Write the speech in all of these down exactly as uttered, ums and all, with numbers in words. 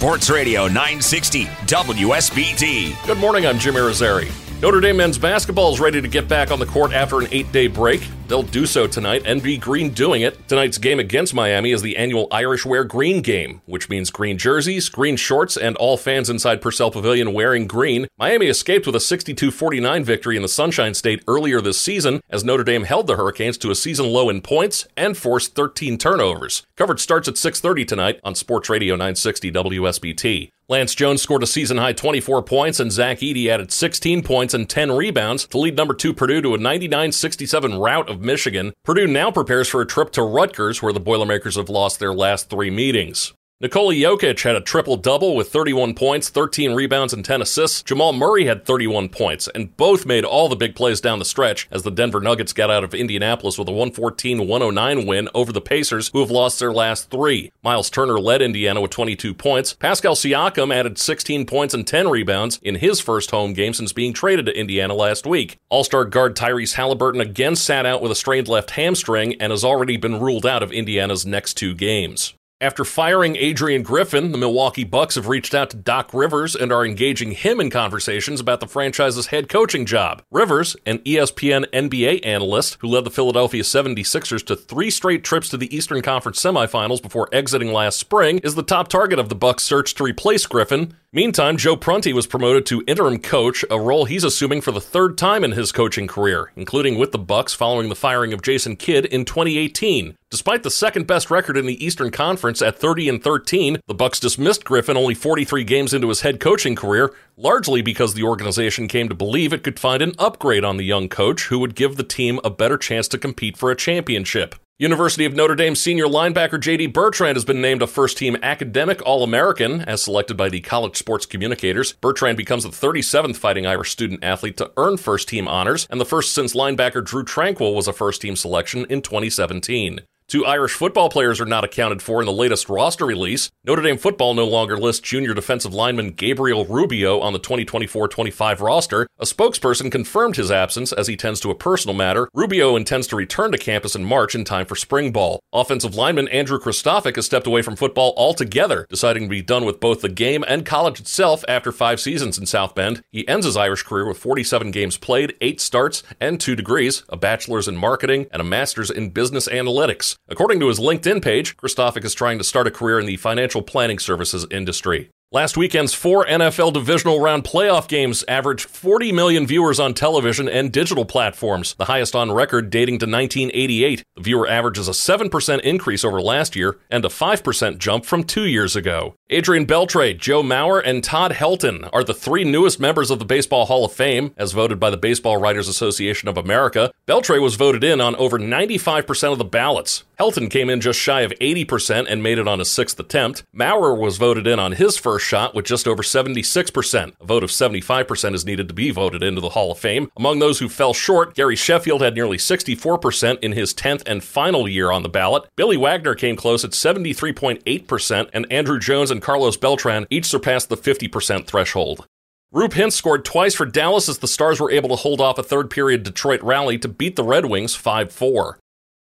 Sports Radio nine sixty W S B T. Good morning, I'm Jimmy Rosari. Notre Dame men's basketball is ready to get back on the court after an eight-day break. They'll do so tonight. N B Green doing it. Tonight's game against Miami is the annual Irish Wear Green game, which means green jerseys, green shorts, and all fans inside Purcell Pavilion wearing green. Miami escaped with a sixty-two forty-nine victory in the Sunshine State earlier this season as Notre Dame held the Hurricanes to a season low in points and forced thirteen turnovers. Coverage starts at six thirty tonight on Sports Radio nine sixty W S B T. Lance Jones scored a season-high twenty-four points, and Zach Edey added sixteen points and ten rebounds to lead number two Purdue to a ninety-nine sixty-seven rout of Michigan. Purdue now prepares for a trip to Rutgers, where the Boilermakers have lost their last three meetings. Nikola Jokic had a triple-double with thirty-one points, thirteen rebounds, and ten assists. Jamal Murray had thirty-one points, and both made all the big plays down the stretch as the Denver Nuggets got out of Indianapolis with a one fourteen one oh nine win over the Pacers, who have lost their last three. Myles Turner led Indiana with twenty-two points. Pascal Siakam added sixteen points and ten rebounds in his first home game since being traded to Indiana last week. All-star guard Tyrese Haliburton again sat out with a strained left hamstring and has already been ruled out of Indiana's next two games. After firing Adrian Griffin, the Milwaukee Bucks have reached out to Doc Rivers and are engaging him in conversations about the franchise's head coaching job. Rivers, an E S P N N B A analyst who led the Philadelphia seventy-sixers to three straight trips to the Eastern Conference semifinals before exiting last spring, is the top target of the Bucks' search to replace Griffin. Meantime, Joe Prunty was promoted to interim coach, a role he's assuming for the third time in his coaching career, including with the Bucks following the firing of Jason Kidd in twenty eighteen. Despite the second-best record in the Eastern Conference at thirty and thirteen, the Bucks dismissed Griffin only forty-three games into his head coaching career, largely because the organization came to believe it could find an upgrade on the young coach who would give the team a better chance to compete for a championship. University of Notre Dame senior linebacker J D Bertrand has been named a first-team academic All-American, as selected by the College Sports Communicators. Bertrand becomes the thirty-seventh Fighting Irish student-athlete to earn first-team honors, and the first since linebacker Drew Tranquil was a first-team selection in twenty seventeen. Two Irish football players are not accounted for in the latest roster release. Notre Dame football no longer lists junior defensive lineman Gabriel Rubio on the twenty twenty-four twenty-five roster. A spokesperson confirmed his absence as he tends to a personal matter. Rubio intends to return to campus in March in time for spring ball. Offensive lineman Andrew Kristofic has stepped away from football altogether, deciding to be done with both the game and college itself after five seasons in South Bend. He ends his Irish career with forty-seven games played, eight starts, and two degrees, a bachelor's in marketing and a master's in business analytics. According to his LinkedIn page, Kristofic is trying to start a career in the financial planning services industry. Last weekend's four N F L divisional round playoff games averaged forty million viewers on television and digital platforms, the highest on record dating to nineteen eighty-eight. The viewer average is a seven percent increase over last year and a five percent jump from two years ago. Adrian Beltre, Joe Mauer, and Todd Helton are the three newest members of the Baseball Hall of Fame, as voted by the Baseball Writers Association of America. Beltre was voted in on over ninety-five percent of the ballots. Helton came in just shy of eighty percent and made it on his sixth attempt. Mauer was voted in on his first shot with just over seventy-six percent. A vote of seventy-five percent is needed to be voted into the Hall of Fame. Among those who fell short, Gary Sheffield had nearly sixty-four percent in his tenth and final year on the ballot. Billy Wagner came close at seventy-three point eight percent, and Andrew Jones and Carlos Beltran each surpassed the fifty percent threshold. Roope Hintz scored twice for Dallas as the Stars were able to hold off a third-period Detroit rally to beat the Red Wings five four.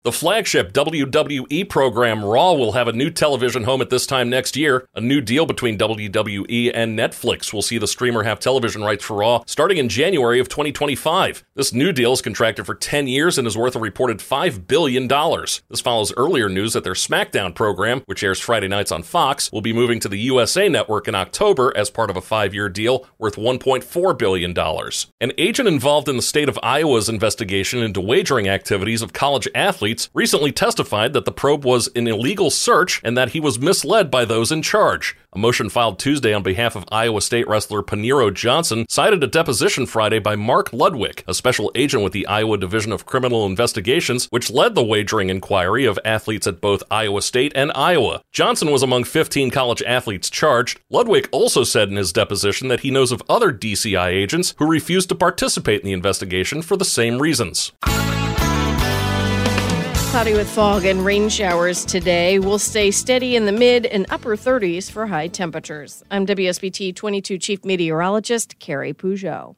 The flagship W W E program Raw will have a new television home at this time next year. A new deal between W W E and Netflix will see the streamer have television rights for Raw starting in January of twenty twenty-five. This new deal is contracted for ten years and is worth a reported five billion dollars. This follows earlier news that their SmackDown program, which airs Friday nights on Fox, will be moving to the U S A Network in October as part of a five-year deal worth one point four billion dollars. An agent involved in the state of Iowa's investigation into wagering activities of college athletes recently testified that the probe was an illegal search and that he was misled by those in charge. A motion filed Tuesday on behalf of Iowa State wrestler Panero Johnson cited a deposition Friday by Mark Ludwig, a special agent with the Iowa Division of Criminal Investigations, which led the wagering inquiry of athletes at both Iowa State and Iowa. Johnson was among fifteen college athletes charged. Ludwig also said in his deposition that he knows of other D C I agents who refused to participate in the investigation for the same reasons. Cloudy with fog and rain showers today. We'll stay steady in the mid and upper thirties for high temperatures. I'm W S B T twenty-two Chief Meteorologist Carrie Pujol.